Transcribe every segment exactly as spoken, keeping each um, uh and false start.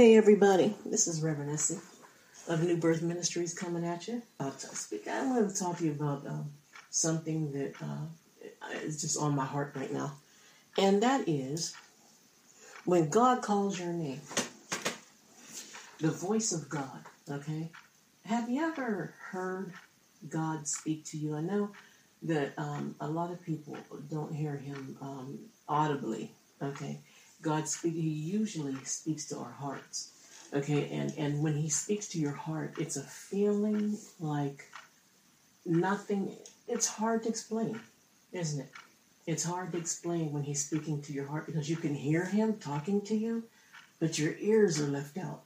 Hey everybody, this is Reverend Essie of New Birth Ministries coming at you. Uh, I want to talk to you about uh, something that uh, is just on my heart right now. And that is, when God calls your name, the voice of God, okay? Have you ever heard God speak to you? I know that um, a lot of people don't hear him um, audibly, okay? God speaks, he usually speaks to our hearts, okay? And, and when he speaks to your heart, it's a feeling like nothing, it's hard to explain, isn't it? It's hard to explain when he's speaking to your heart because you can hear him talking to you, but your ears are left out.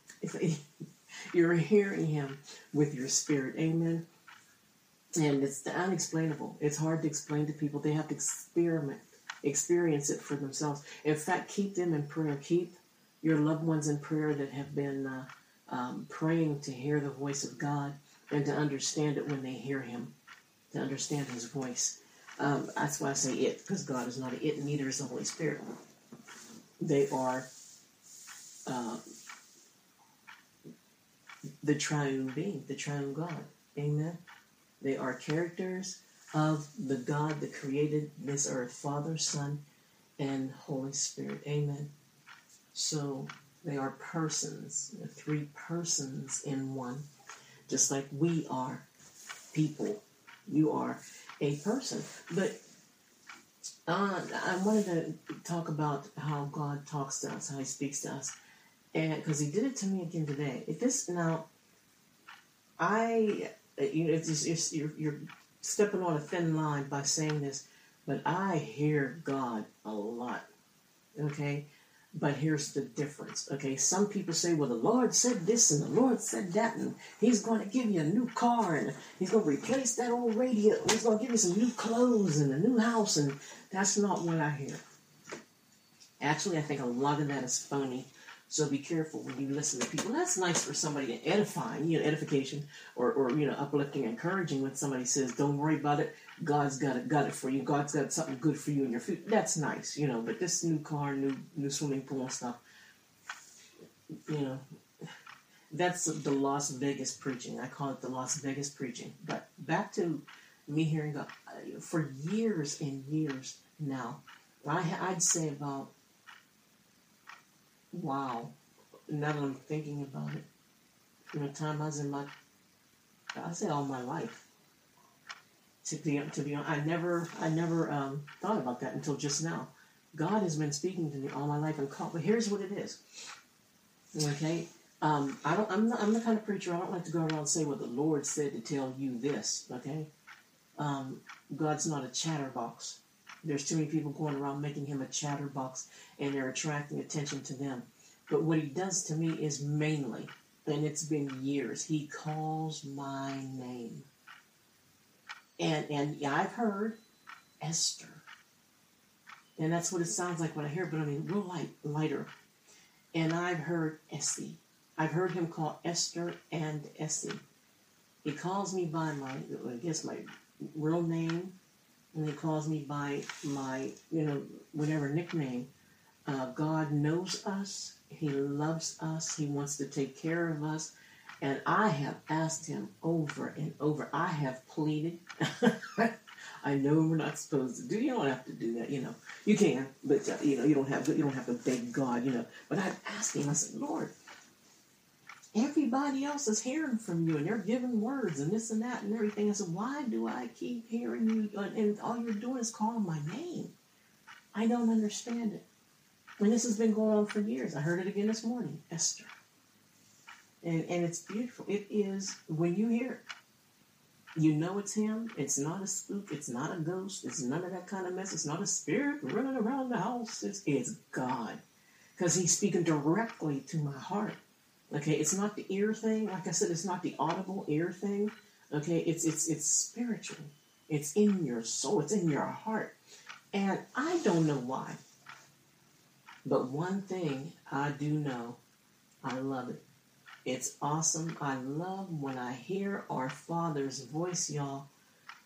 You're hearing him with your spirit, amen? And it's unexplainable. It's hard to explain to people. They have to experiment. Experience it for themselves. In fact, keep them in prayer. Keep your loved ones in prayer that have been uh, um, praying to hear the voice of God and to understand it when they hear him, to understand his voice. Um, that's why I say it, because God is not an it, neither is the Holy Spirit. They are uh, the triune being, the triune God. Amen. They are characters of the God that created this earth, Father, Son, and Holy Spirit. Amen. So they are persons, three persons in one, just like we are people. You are a person. But uh, I wanted to talk about how God talks to us, how he speaks to us, and because he did it to me again today. If this now, I you know, it's, it's, it's, you're you're stepping on a thin line by saying this, but I hear God a lot, okay? But here's the difference, okay? Some people say, well, the Lord said this and the Lord said that, and he's going to give you a new car, and he's going to replace that old radio, he's going to give you some new clothes and a new house, and that's not what I hear. Actually, I think a lot of that is phony, so be careful when you listen to people. That's nice for somebody to edify, you know, edification or, or you know, uplifting, encouraging when somebody says, don't worry about it. God's got it, got it for you. God's got something good for you in your future. That's nice, you know, but this new car, new new swimming pool and stuff, you know, that's the Las Vegas preaching. I call it the Las Vegas preaching. But back to me hearing God. For years and years now, I, I'd say about, wow, now that I'm thinking about it, from the time I was in my, I say all my life, to be, to be honest, I never, I never um, thought about that until just now. God has been speaking to me all my life, and call, but here's what it is, okay, um, I don't, I'm, not, I'm the kind of preacher, I don't like to go around and say, well, the Lord said to tell you this, okay, um, God's not a chatterbox. There's too many people going around making him a chatterbox, and they're attracting attention to them. But what he does to me is mainly, and it's been years, he calls my name. And and yeah, I've heard Esther. And that's what it sounds like when I hear it, but I mean real light, lighter. And I've heard Essie. I've heard him call Esther and Essie. He calls me by my, I guess my real name. And he calls me by my, you know, whatever nickname. Uh, God knows us. He loves us. He wants to take care of us. And I have asked him over and over. I have pleaded. I know we're not supposed to do. You don't have to do that, you know. You can, but uh, you know, you don't have. You don't have to beg God, you know. But I've asked him. I said, Lord, everybody else is hearing from you, and they're giving words and this and that and everything. I said, why do I keep hearing you? And all you're doing is calling my name. I don't understand it. And this has been going on for years. I heard it again this morning, Esther. And and it's beautiful. It is, when you hear it, you know it's him. It's not a spook. It's not a ghost. It's none of that kind of mess. It's not a spirit running around the house. It's, it's God. Because he's speaking directly to my heart. Okay, it's not the ear thing. Like I said, it's not the audible ear thing. Okay, it's it's it's spiritual. It's in your soul. It's in your heart. And I don't know why. But one thing I do know, I love it. It's awesome. I love when I hear our Father's voice, y'all.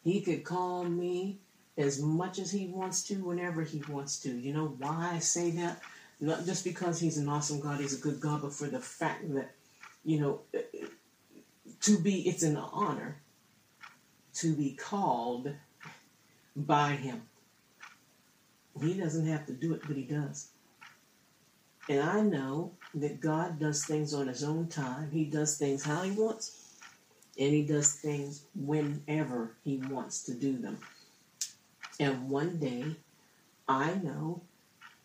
He could call me as much as he wants to, whenever he wants to. You know why I say that? Not just because he's an awesome God, he's a good God, but for the fact that, you know, to be, it's an honor to be called by him. He doesn't have to do it, but he does. And I know that God does things on his own time. He does things how he wants, and he does things whenever he wants to do them. And one day, I know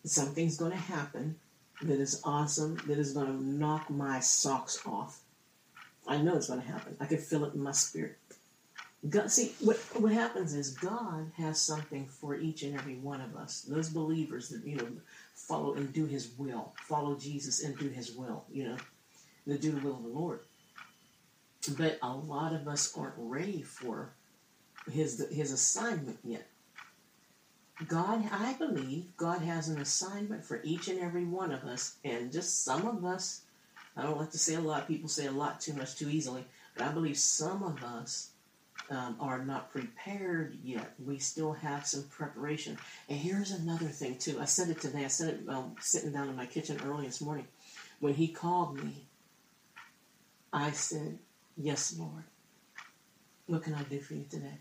something's going to happen that is awesome, that is going to knock my socks off. I know it's going to happen. I can feel it in my spirit. God, see, what, what happens is God has something for each and every one of us. Those believers that, you know, follow and do his will. Follow Jesus and do his will, you know, to do the will of the Lord. But a lot of us aren't ready for his his assignment yet. God, I believe God has an assignment for each and every one of us. And just some of us, I don't like to say a lot. People say a lot too much too easily. But I believe some of us um, are not prepared yet. We still have some preparation. And here's another thing, too. I said it today. I said it um, sitting down in my kitchen early this morning. When he called me, I said, "Yes, Lord. What can I do for you today?"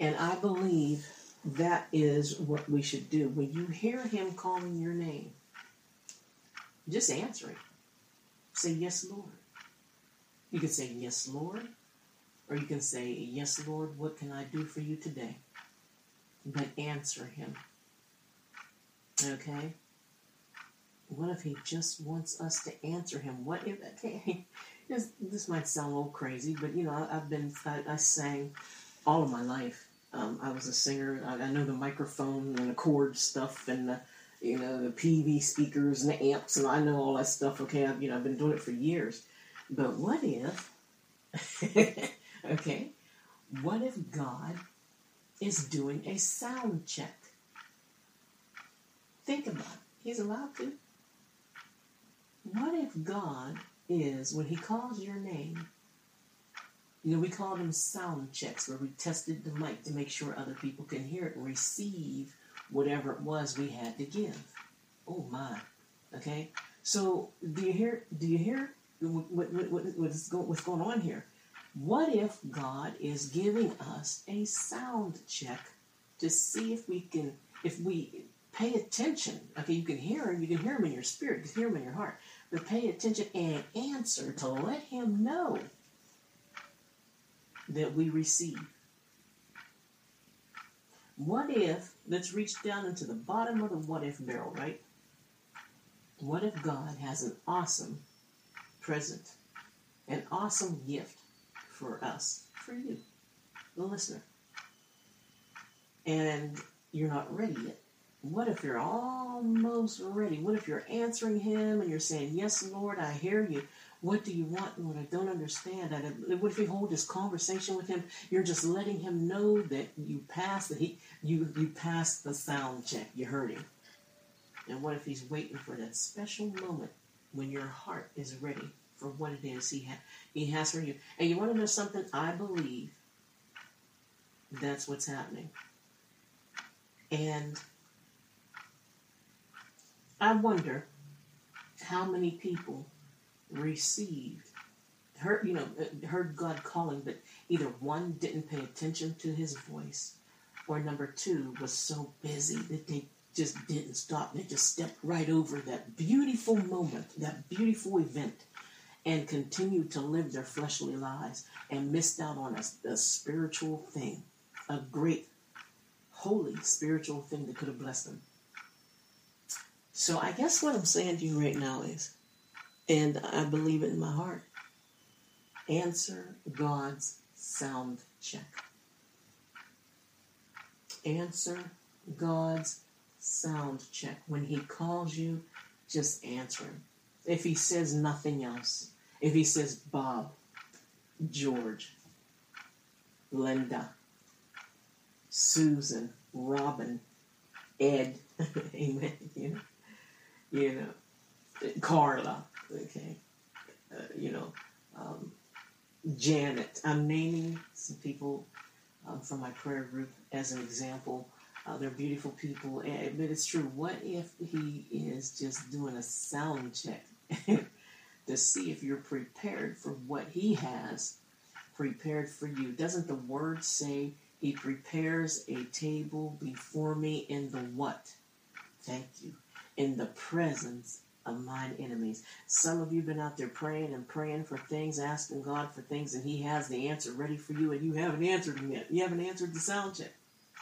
And I believe that is what we should do. When you hear him calling your name, just answer it. Say, "Yes, Lord." You can say, "Yes, Lord." Or you can say, "Yes, Lord, what can I do for you today?" But answer him. Okay? What if he just wants us to answer him? What if, okay, this, this might sound a little crazy, but, you know, I, I've been, I, I sang all of my life. Um, I was a singer. I, I know the microphone and the chord stuff and the, you know, the P V speakers and the amps, and I know all that stuff. Okay, I've, you know, I've been doing it for years. But what if, okay, what if God is doing a sound check? Think about it. He's allowed to. What if God is, when he calls your name, you know, we call them sound checks, where we tested the mic to make sure other people can hear it and receive whatever it was we had to give. Oh my, okay. So do you hear? Do you hear what, what, what, what's going on here? What if God is giving us a sound check to see if we can, if we pay attention? Okay, you can hear him. You can hear him in your spirit. You can hear him in your heart. But pay attention and answer to let him know that we receive. What if, let's reach down into the bottom of the what if barrel, right? What if God has an awesome present, an awesome gift for us, for you, the listener, and you're not ready yet? What if you're almost ready? What if you're answering him and you're saying, "Yes, Lord, I hear you. What do you want, Lord? I don't understand." What if you hold this conversation with him? You're just letting him know that you passed, that he, you, you passed the sound check. You heard him. And what if he's waiting for that special moment when your heart is ready for what it is he, ha- he has for you? And you want to know something? I believe that's what's happening. And I wonder how many people received, heard, you know, heard God calling, but either one, didn't pay attention to his voice, or number two, was so busy that they just didn't stop. They just stepped right over that beautiful moment, that beautiful event, and continued to live their fleshly lives and missed out on a, a spiritual thing, a great, holy spiritual thing that could have blessed them. So I guess what I'm saying to you right now is, and I believe it in my heart, answer God's sound check. Answer God's sound check. When he calls you, just answer him. If he says nothing else, if he says Bob, George, Linda, Susan, Robin, Ed, amen, you know, you know, Carla. Okay, uh, you know, um, Janet. I'm naming some people um, from my prayer group as an example Uh, they're beautiful people. And, but it's true. What if he is just doing a sound check to see if you're prepared for what he has prepared for you? Doesn't the word say he prepares a table before me in the what? Thank you. In the presence of mine enemies. Some of you have been out there praying and praying for things, asking God for things, and he has the answer ready for you, and you haven't answered him yet. You haven't answered the sound check.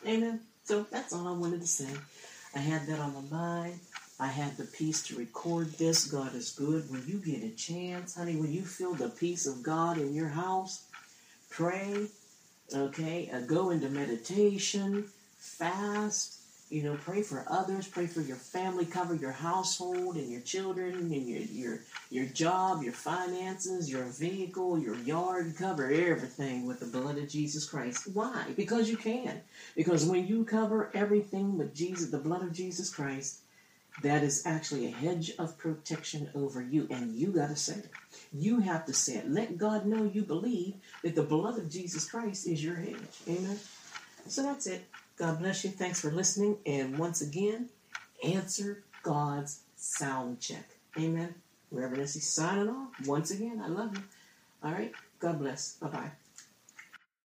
Amen. So that's all I wanted to say. I had that on my mind. I had the peace to record this. God is good. When you get a chance, honey, when you feel the peace of God in your house, pray, okay, uh, go into meditation, fast, you know, pray for others, pray for your family, cover your household and your children and your, your, your job, your finances, your vehicle, your yard, cover everything with the blood of Jesus Christ. Why? Because you can. Because when you cover everything with Jesus, the blood of Jesus Christ, that is actually a hedge of protection over you. And you got to say it. You have to say it. Let God know you believe that the blood of Jesus Christ is your hedge. Amen. So that's it. God bless you. Thanks for listening. And once again, answer God's sound check. Amen. Reverend Essie signing off. Once again, I love you. All right. God bless. Bye-bye.